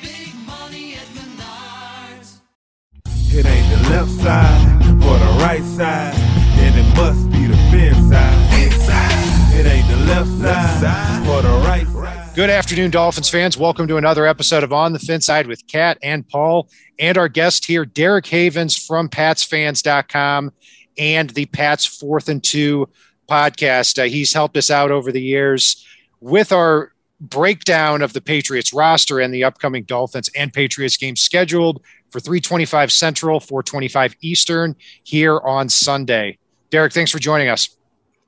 big money at Menards. It ain't the left side or the right side, and it must be the fin side. Inside. It ain't the left side or the right side. Good afternoon, Dolphins fans. Welcome to another episode of On the Fin Side with Kat and Paul, and our guest here, Derek Havens from PatsFans.com. and the Pats Fourth and Two podcast. He's helped us out over the years with our breakdown of the Patriots roster and the upcoming Dolphins and Patriots game scheduled for 3:25 Central, 4:25 Eastern here on Sunday. Derek, thanks for joining us.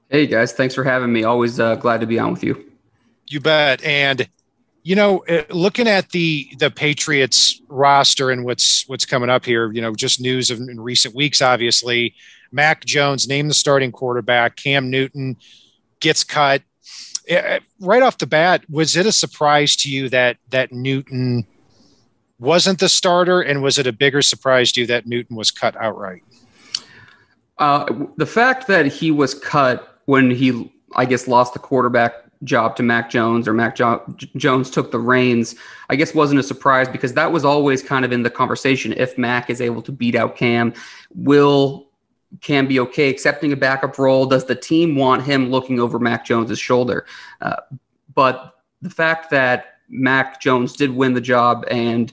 Hey, guys. Thanks for having me. Always glad to be on with you. You bet. And, you know, looking at the Patriots roster and what's coming up here, you know, just news of in recent weeks, obviously, Mac Jones named the starting quarterback. Cam Newton gets cut. Right off the bat, was it a surprise to you that Newton wasn't the starter, and was it a bigger surprise to you that Newton was cut outright? The fact that he was cut when he, I guess, lost the quarterback job to Mac Jones, or Mac Jones took the reins, I guess wasn't a surprise, because that was always kind of in the conversation. If Mac is able to beat out Cam, will Cam be okay accepting a backup role? Does the team want him looking over Mac Jones's shoulder? But the fact that Mac Jones did win the job, and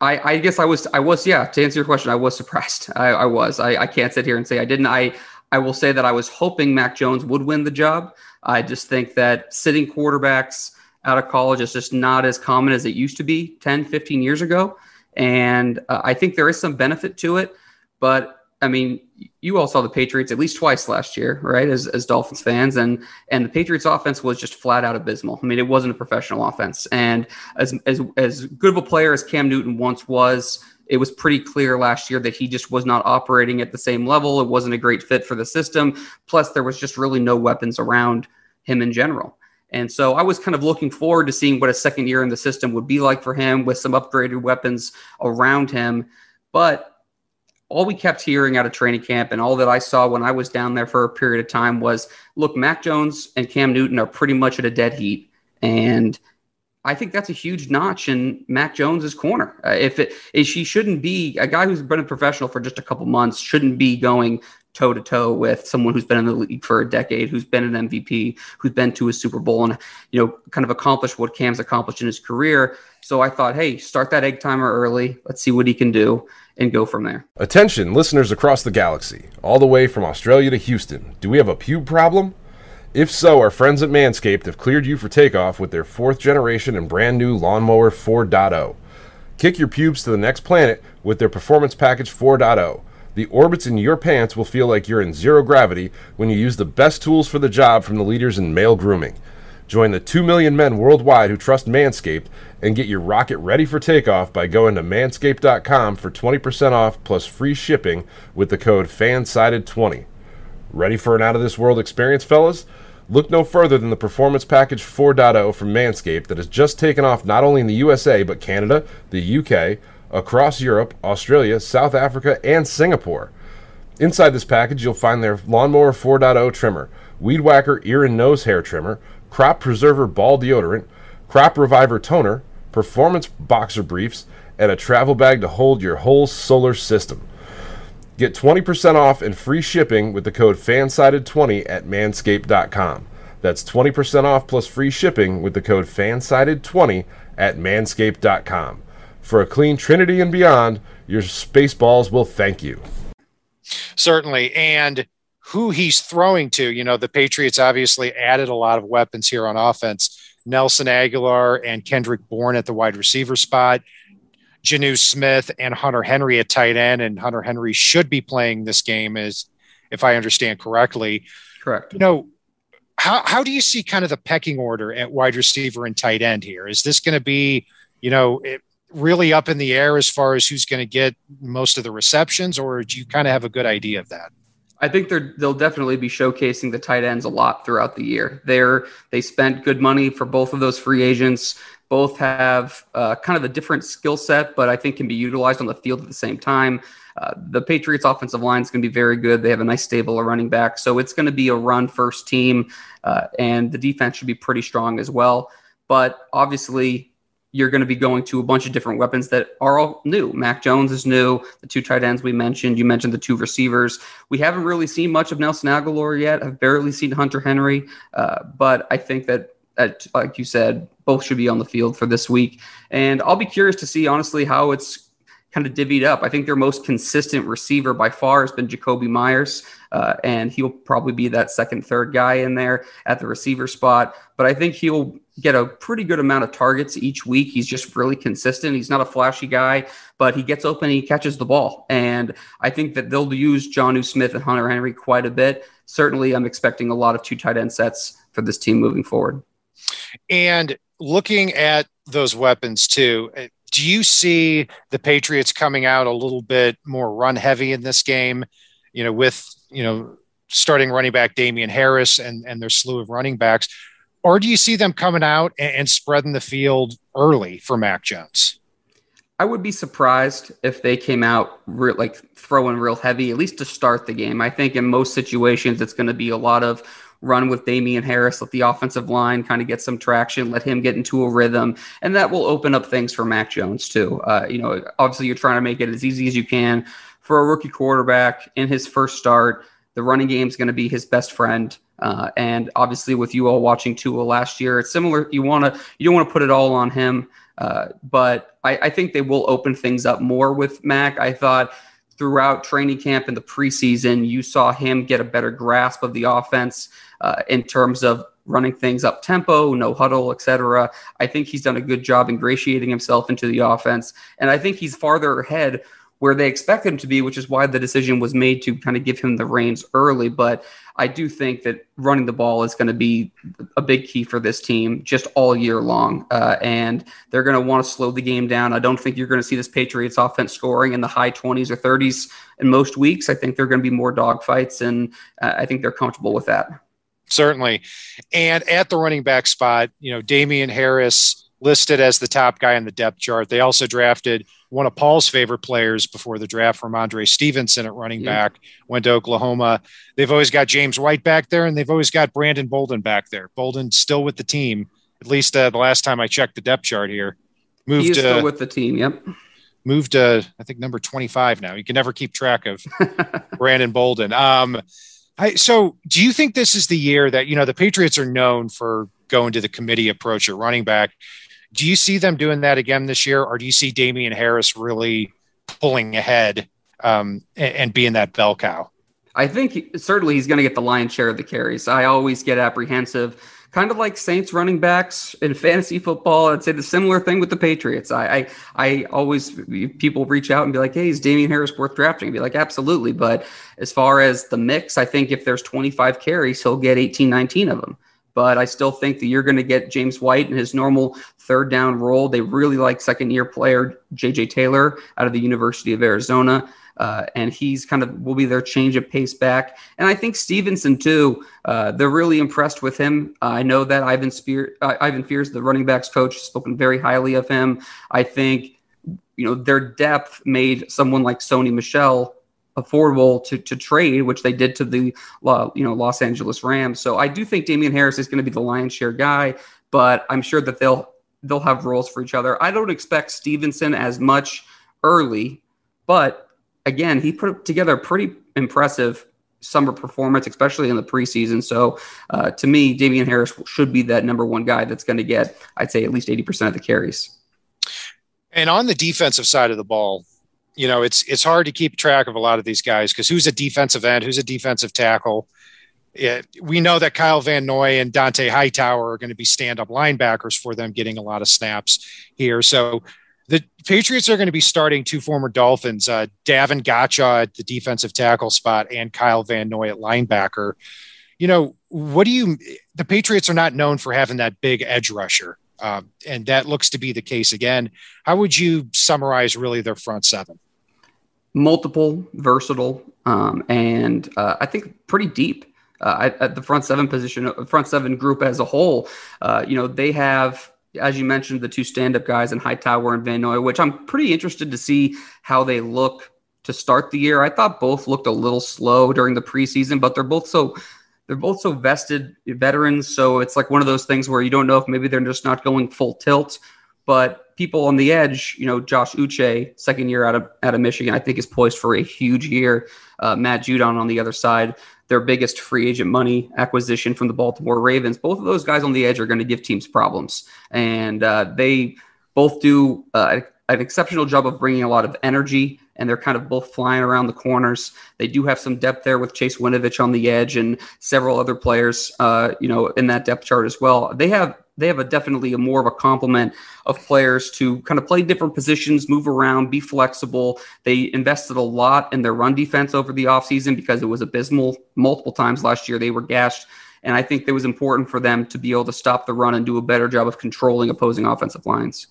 I guess I was, yeah, to answer your question, I was surprised. I was. I can't sit here and say I didn't. I will say that I was hoping Mac Jones would win the job. I just think that sitting quarterbacks out of college is just not as common as it used to be 10, 15 years ago. And I think there is some benefit to it, but I mean, you all saw the Patriots at least twice last year, right, as Dolphins fans, and the Patriots offense was just flat out abysmal. I mean, it wasn't a professional offense. And as good of a player as Cam Newton once was, it was pretty clear last year that he just was not operating at the same level. It wasn't a great fit for the system. Plus, there was just really no weapons around him in general. And so I was kind of looking forward to seeing what a second year in the system would be like for him with some upgraded weapons around him. But all we kept hearing out of training camp, and all that I saw when I was down there for a period of time, was, look, Mac Jones and Cam Newton are pretty much at a dead heat. And I think that's a huge notch in Mac Jones's corner. If she shouldn't be a guy who's been a professional for just a couple months, shouldn't be going toe to toe with someone who's been in the league for a decade, who's been an MVP, who's been to a Super Bowl, and, you know, kind of accomplished what Cam's accomplished in his career. So I thought, hey, start that egg timer early. Let's see what he can do and go from there. Attention, listeners across the galaxy, all the way from Australia to Houston. Do we have a pube problem? If so, our friends at Manscaped have cleared you for takeoff with their 4th generation and brand new Lawnmower 4.0. Kick your pubes to the next planet with their Performance Package 4.0. The orbits in your pants will feel like you're in zero gravity when you use the best tools for the job from the leaders in male grooming. Join the 2 million men worldwide who trust Manscaped, and get your rocket ready for takeoff by going to manscaped.com for 20% off plus free shipping with the code FANSIDED20. Ready for an out-of-this-world experience, fellas? Look no further than the Performance Package 4.0 from Manscaped that has just taken off not only in the USA, but Canada, the UK, across Europe, Australia, South Africa, and Singapore. Inside this package, you'll find their Lawnmower 4.0 trimmer, Weed Whacker ear and nose hair trimmer, Crop Preserver Ball Deodorant, Crop Reviver Toner, Performance Boxer Briefs, and a travel bag to hold your whole solar system. Get 20% off and free shipping with the code FANSIDED20 at manscaped.com. That's 20% off plus free shipping with the code FANSIDED20 at manscaped.com. For a clean Trinity and beyond, your space balls will thank you. Certainly. And who he's throwing to, you know, the Patriots obviously added a lot of weapons here on offense. Nelson Aguilar and Kendrick Bourne at the wide receiver spot, Jonnu Smith and Hunter Henry at tight end, and Hunter Henry should be playing this game, as if I understand correctly. Correct. You know, how do you see kind of the pecking order at wide receiver and tight end here? Is this going to be, you know, really up in the air as far as who's going to get most of the receptions, or do you kind of have a good idea of that? I think they'll definitely be showcasing the tight ends a lot throughout the year. They spent good money for both of those free agents. Both have kind of a different skill set, but I think can be utilized on the field at the same time. The Patriots offensive line is going to be very good. They have a nice stable of running back. So it's going to be a run first team, and the defense should be pretty strong as well. But obviously, you're going to be going to a bunch of different weapons that are all new. Mac Jones is new. The two tight ends we mentioned. You mentioned the two receivers. We haven't really seen much of Nelson Aguilar yet. I've barely seen Hunter Henry. But I think that, like you said, both should be on the field for this week. And I'll be curious to see, honestly, how it's kind of divvied up. I think their most consistent receiver by far has been Jakobi Meyers, and he'll probably be that second, third guy in there at the receiver spot. But I think he'll get a pretty good amount of targets each week. He's just really consistent. He's not a flashy guy, but he gets open and he catches the ball. And I think that they'll use Jonnu Smith and Hunter Henry quite a bit. Certainly, I'm expecting a lot of two tight end sets for this team moving forward. And looking at those weapons too, do you see the Patriots coming out a little bit more run heavy in this game, you know, with, you know, starting running back Damian Harris and their slew of running backs? Or do you see them coming out and spreading the field early for Mac Jones? I would be surprised if they came out throwing real heavy, at least to start the game. I think in most situations, it's going to be a lot of run with Damian Harris, let the offensive line kind of get some traction, let him get into a rhythm, and that will open up things for Mac Jones too. Obviously you're trying to make it as easy as you can for a rookie quarterback in his first start. The running game is going to be his best friend. And obviously with you all watching Tua last year, it's similar. You don't want to put it all on him. But I think they will open things up more with Mac. I thought throughout training camp and the preseason, you saw him get a better grasp of the offense in terms of running things up tempo, no huddle, etc. I think he's done a good job ingratiating himself into the offense. And I think he's farther ahead where they expect him to be, which is why the decision was made to kind of give him the reins early. But I do think that running the ball is going to be a big key for this team just all year long. And they're going to want to slow the game down. I don't think you're going to see this Patriots offense scoring in the high 20s or 30s in most weeks. I think they're going to be more dogfights, and I think they're comfortable with that. Certainly. And at the running back spot, you know, Damian Harris listed as the top guy in the depth chart. They also drafted one of Paul's favorite players before the draft, Ramondre Stevenson, at running back, went to Oklahoma. They've always got James White back there, and they've always got Brandon Bolden back there. Bolden still with the team, at least the last time I checked the depth chart here. He's still with the team, yep. Moved to, I think, number 25 now. You can never keep track of Brandon Bolden. So do you think this is the year that, you know, the Patriots are known for going to the committee approach at running back? Do you see them doing that again this year, or do you see Damian Harris really pulling ahead and being that bell cow? I think certainly he's going to get the lion's share of the carries. I always get apprehensive, kind of like Saints running backs in fantasy football. I'd say the similar thing with the Patriots. I always, people reach out and be like, hey, is Damian Harris worth drafting? I'd be like, absolutely. But as far as the mix, I think if there's 25 carries, he'll get 18, 19 of them. But I still think that you're going to get James White in his normal third down role. They really like second-year player JJ Taylor out of the University of Arizona, and he's kind of will be their change of pace back. And I think Stevenson, too, they're really impressed with him. I know that Ivan Fears, the running backs coach, has spoken very highly of him. I think, you know, their depth made someone like Sonny Michel affordable to trade, which they did to the Los Angeles Rams. So I do think Damian Harris is going to be the lion's share guy, but I'm sure that they'll have roles for each other. I don't expect Stevenson as much early, but again, he put together a pretty impressive summer performance, especially in the preseason. So to me, Damian Harris should be that number one guy that's going to get, I'd say, at least 80% of the carries. And on the defensive side of the ball, you know, it's hard to keep track of a lot of these guys because who's a defensive end, who's a defensive tackle. We know that Kyle Van Noy and Dont'a Hightower are going to be stand-up linebackers for them, getting a lot of snaps here. So the Patriots are going to be starting two former Dolphins, Davon Godchaux at the defensive tackle spot and Kyle Van Noy at linebacker. You know, the Patriots are not known for having that big edge rusher And that looks to be the case again. How would you summarize really their front seven? Multiple, versatile, and I think pretty deep. At the front seven position, front seven group as a whole, they have, as you mentioned, the two stand-up guys in Hightower and Van Noy, which I'm pretty interested to see how they look to start the year. I thought both looked a little slow during the preseason, but they're both so vested veterans. So it's like one of those things where you don't know if maybe they're just not going full tilt. But people on the edge, Josh Uche, second year out of Michigan, I think is poised for a huge year. Matt Judon on the other side, their biggest free agent money acquisition from the Baltimore Ravens. Both of those guys on the edge are going to give teams problems. And they both do an exceptional job of bringing a lot of energy, and they're kind of both flying around the corners. They do have some depth there with Chase Winovich on the edge and several other players, in that depth chart as well. They have a more of a complement of players to kind of play different positions, move around, be flexible. They invested a lot in their run defense over the offseason because it was abysmal multiple times last year. They were gashed. And I think it was important for them to be able to stop the run and do a better job of controlling opposing offensive lines.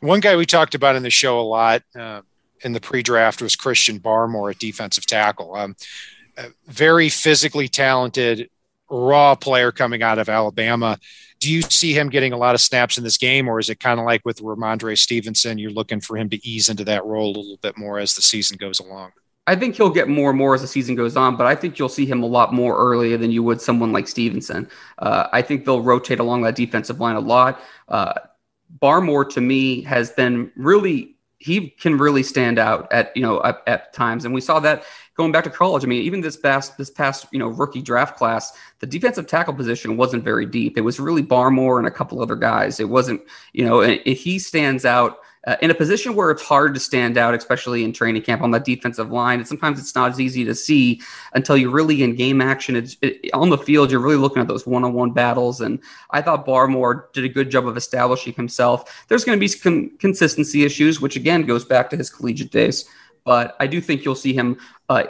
One guy we talked about in the show a lot in the pre-draft was Christian Barmore at defensive tackle. Very physically talented, raw player coming out of Alabama. Do you see him getting a lot of snaps in this game, or is it kind of like with Ramondre Stevenson, you're looking for him to ease into that role a little bit more as the season goes along? I think he'll get more and more as the season goes on, but I think you'll see him a lot more earlier than you would someone like Stevenson. I think they'll rotate along that defensive line a lot. Barmore, to me, has been really – he can really stand out at times, and we saw that – going back to college, I mean, even this past rookie draft class, the defensive tackle position wasn't very deep. It was really Barmore and a couple other guys. It wasn't, and he stands out in a position where it's hard to stand out, especially in training camp on that defensive line. And sometimes it's not as easy to see until you're really in game action. On the field, you're really looking at those one-on-one battles. And I thought Barmore did a good job of establishing himself. There's going to be some consistency issues, which again goes back to his collegiate days. But I do think you'll see him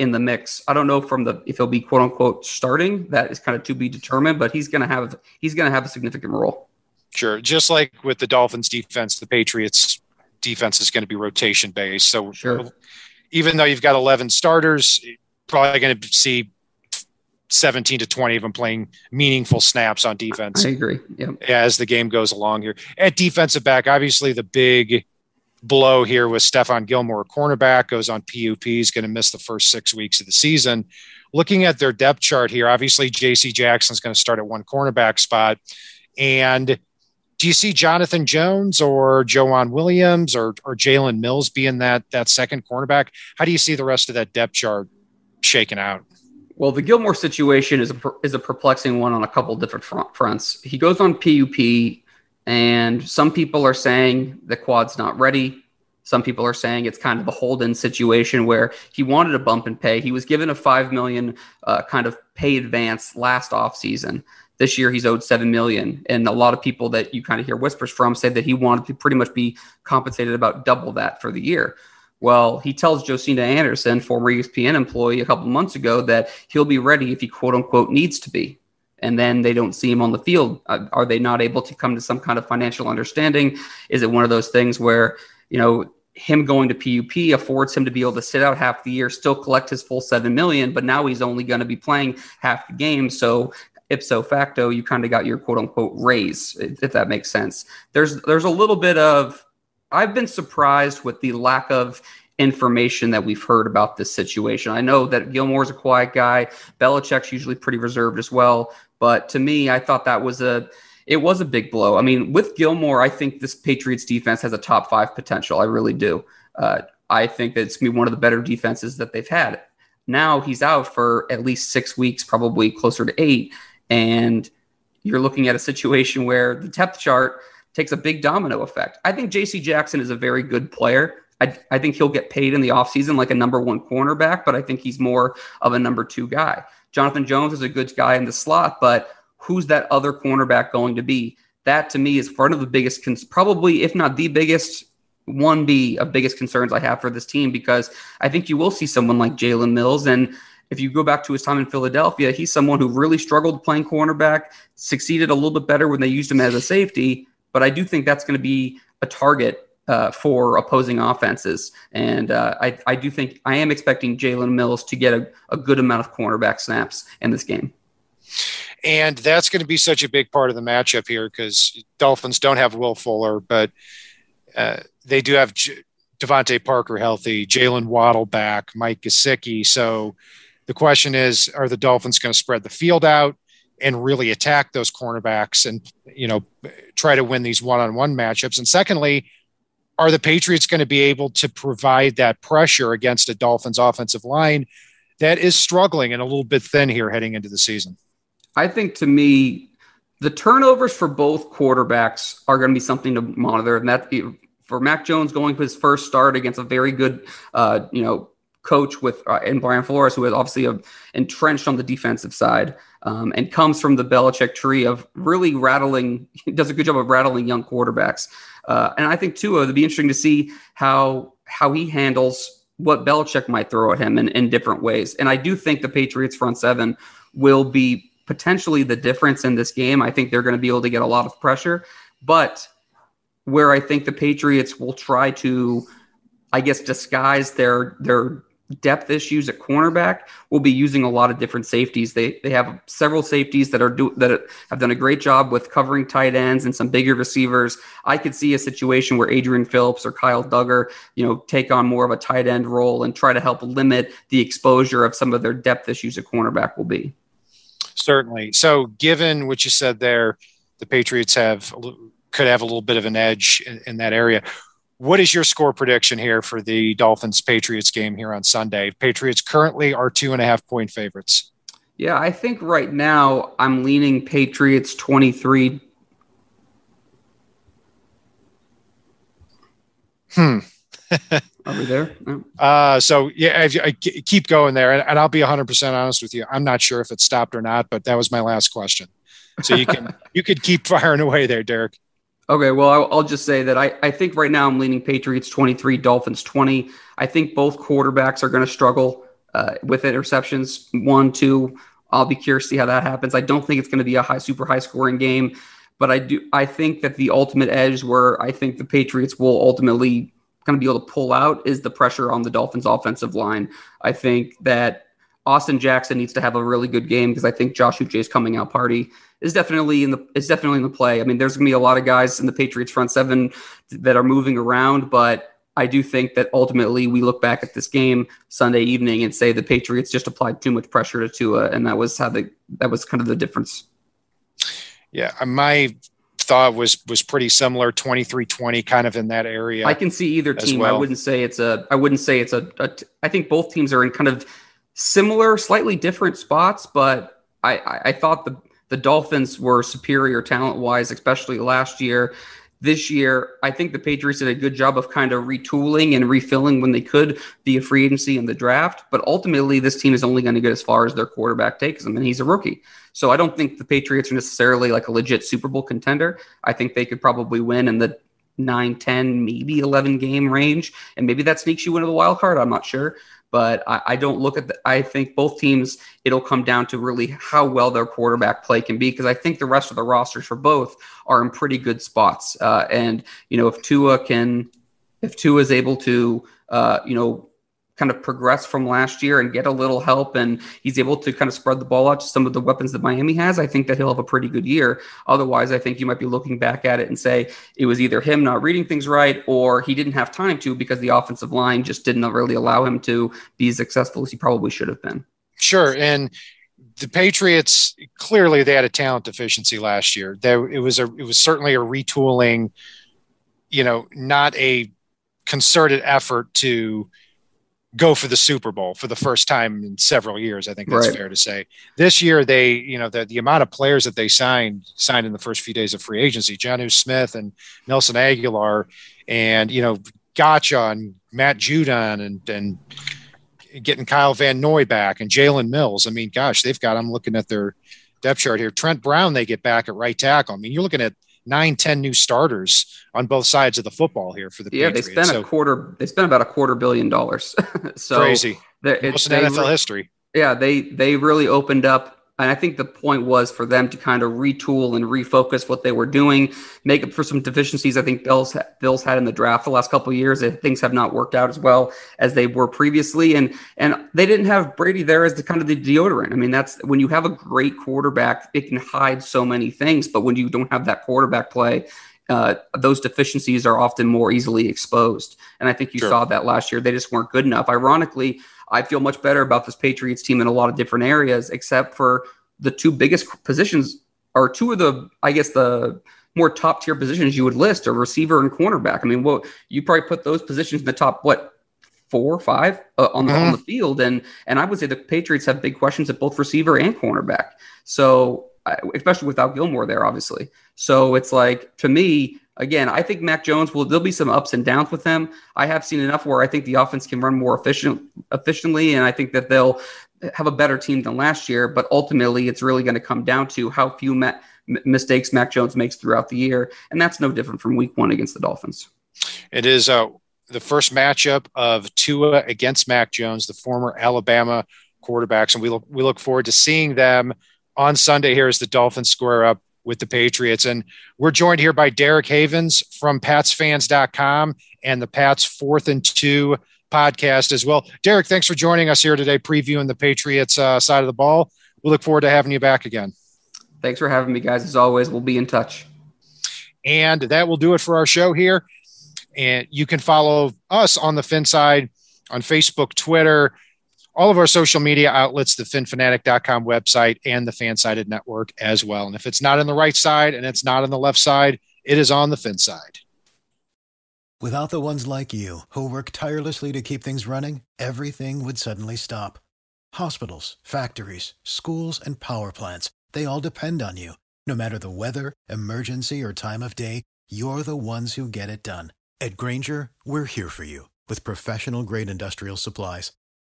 in the mix. I don't know if he'll be quote unquote starting. That is kind of to be determined. But he's going to have a significant role. Sure, just like with the Dolphins' defense, the Patriots' defense is going to be rotation based. So sure. Even though you've got 11 starters, you're probably going to see 17 to 20 of them playing meaningful snaps on defense. I agree. Yeah. As the game goes along here at defensive back, obviously the big blow here with Stephon Gilmore, cornerback, goes on PUP. He's going to miss the first 6 weeks of the season. Looking at their depth chart here, obviously J.C. Jackson's going to start at one cornerback spot. And do you see Jonathan Jones or Joanne Williams or Jalen Mills being that second cornerback? How do you see the rest of that depth chart shaking out? Well, the Gilmore situation is a perplexing one on a couple different fronts. He goes on PUP. And some people are saying the quad's not ready. Some people are saying it's kind of a hold-in situation where he wanted a bump in pay. He was given a $5 million kind of pay advance last offseason. This year he's owed $7 million. And a lot of people that you kind of hear whispers from say that he wanted to pretty much be compensated about double that for the year. Well, he tells Josina Anderson, former ESPN employee, a couple months ago that he'll be ready if he quote-unquote needs to be. And then they don't see him on the field. Are they not able to come to some kind of financial understanding? Is it one of those things where, him going to PUP affords him to be able to sit out half the year, still collect his full $7 million, but now he's only going to be playing half the game. So ipso facto, you kind of got your quote unquote raise, if that makes sense. There's a little bit of, I've been surprised with the lack of information that we've heard about this situation. I know that Gilmore's a quiet guy. Belichick's usually pretty reserved as well. But to me, I thought that was a big blow. I mean, with Gilmore, I think this Patriots defense has a top five potential. I really do. I think that it's going to be one of the better defenses that they've had. Now he's out for at least 6 weeks, probably closer to 8. And you're looking at a situation where the depth chart takes a big domino effect. I think J.C. Jackson is a very good player. I think he'll get paid in the offseason like a number one cornerback, but I think he's more of a number two guy. Jonathan Jones is a good guy in the slot, but who's that other cornerback going to be? That, to me, is one of the biggest, probably, if not the biggest, 1B of biggest concerns I have for this team, because I think you will see someone like Jalen Mills. And if you go back to his time in Philadelphia, he's someone who really struggled playing cornerback, succeeded a little bit better when they used him as a safety. But I do think that's going to be a target for opposing offenses. And I do think I am expecting Jalen Mills to get a good amount of cornerback snaps in this game. And that's going to be such a big part of the matchup here because Dolphins don't have Will Fuller, but they do have Devontae Parker healthy, Jalen Waddle back, Mike Gesicki. So the question is, are the Dolphins going to spread the field out and really attack those cornerbacks and, you know, try to win these one-on-one matchups? And secondly, are the Patriots going to be able to provide that pressure against a Dolphins offensive line that is struggling and a little bit thin here heading into the season? I think, to me, the turnovers for both quarterbacks are going to be something to monitor. And that for Mac Jones going to his first start against a very good, coach with and Brian Flores, who is obviously entrenched on the defensive side and comes from the Belichick tree of really does a good job of rattling young quarterbacks. And I think Tua, it'd be interesting to see how he handles what Belichick might throw at him in different ways. And I do think the Patriots front seven will be potentially the difference in this game. I think they're going to be able to get a lot of pressure, but where I think the Patriots will try to, I guess, disguise their depth issues at cornerback will be using a lot of different safeties. They have several safeties that have done a great job with covering tight ends and some bigger receivers. I could see a situation where Adrian Phillips or Kyle Duggar, take on more of a tight end role and try to help limit the exposure of some of their depth issues at cornerback will be. Certainly. So given what you said there, the Patriots could have a little bit of an edge in that area. What is your score prediction here for the Dolphins-Patriots game here on Sunday? Patriots currently are 2.5-point favorites. Yeah, I think right now I'm leaning Patriots 23. Are we there? No. So, yeah, I keep going there, and I'll be 100% honest with you. I'm not sure if it stopped or not, but that was my last question. So you could keep firing away there, Derek. Okay, well, I'll just say that I think right now I'm leaning Patriots 23, Dolphins 20. I think both quarterbacks are going to struggle with interceptions, 1, 2. I'll be curious to see how that happens. I don't think it's going to be a super high scoring game, but I think that the ultimate edge where I think the Patriots will ultimately kind of be able to pull out is the pressure on the Dolphins offensive line. I think that Austin Jackson needs to have a really good game because I think Josh Uche's coming out party is definitely in the play. I mean, there's going to be a lot of guys in the Patriots front seven that are moving around, but I do think that ultimately we look back at this game Sunday evening and say the Patriots just applied too much pressure to Tua, and that was kind of the difference. Yeah, my thought was pretty similar, 23-20, kind of in that area. I can see either team. Well, I wouldn't say it's a I think both teams are in kind of similar, slightly different spots, but I thought the Dolphins were superior talent-wise, especially last year. This year, I think the Patriots did a good job of kind of retooling and refilling when they could via free agency and the draft. But ultimately, this team is only going to get as far as their quarterback takes them, and he's a rookie. So I don't think the Patriots are necessarily like a legit Super Bowl contender. I think they could probably win in the 9, 10, maybe 11 game range, and maybe that sneaks you into the wild card. I'm not sure. But I don't look at I think both teams, it'll come down to really how well their quarterback play can be, because I think the rest of the rosters for both are in pretty good spots. And, if Tua is able to, kind of progress from last year and get a little help, and he's able to kind of spread the ball out to some of the weapons that Miami has, I think that he'll have a pretty good year. Otherwise, I think you might be looking back at it and say it was either him not reading things right or he didn't have time to because the offensive line just didn't really allow him to be as successful as he probably should have been. Sure. And the Patriots, clearly they had a talent deficiency last year. It was certainly a retooling, not a concerted effort to go for the Super Bowl for the first time in several years. I think that's fair to say. This year, they, the amount of players that they signed in the first few days of free agency, Jonnu Smith and Nelson Aguilar and, Godchaux and Matt Judon and getting Kyle Van Noy back and Jalen Mills. I mean, gosh, I'm looking at their depth chart here. Trent Brown, they get back at right tackle. I mean, you're looking at 9-10 new starters on both sides of the football here for the Patriots. They spent about $250 million. So crazy. Most in NFL history. Yeah, they really opened up And I think the point was for them to kind of retool and refocus what they were doing, make up for some deficiencies I think Bills had in the draft the last couple of years. If things have not worked out as well as they were previously. And they didn't have Brady there as the kind of the deodorant. I mean, that's when you have a great quarterback, it can hide so many things. But when you don't have that quarterback play, those deficiencies are often more easily exposed. And I think you saw that last year. They just weren't good enough. Ironically, I feel much better about this Patriots team in a lot of different areas, except for the two biggest positions, or two of the, I guess, the more top tier positions you would list are receiver and cornerback. I mean, well, you probably put those positions in the top, what, 4 or 5 on the field. And I would say the Patriots have big questions at both receiver and cornerback. So especially without Gilmore there, obviously. So it's like, to me, again, I think Mac Jones will, there'll be some ups and downs with him. I have seen enough where I think the offense can run more efficiently. And I think that they'll have a better team than last year, but ultimately it's really going to come down to how few mistakes Mac Jones makes throughout the year. And that's no different from week 1 against the Dolphins. It is the first matchup of Tua against Mac Jones, the former Alabama quarterbacks. And we look forward to seeing them on Sunday here as the Dolphins square up with the Patriots. And we're joined here by Derek Havens from PatsFans.com and the Pats Fourth and Two podcast as well. Derek, thanks for joining us here today, previewing the Patriots side of the ball. We look forward to having you back again. Thanks for having me, guys. As always, we'll be in touch. And that will do it for our show here. And you can follow us on the Fin Side on Facebook, Twitter, all of our social media outlets, the finfanatic.com website, and the Fansided Network as well. And if it's not on the right side and it's not on the left side, it is on the Fin Side. Without the ones like you who work tirelessly to keep things running, everything would suddenly stop. Hospitals, factories, schools, and power plants, they all depend on you. No matter the weather, emergency, or time of day, you're the ones who get it done. At Grainger, we're here for you with professional-grade industrial supplies.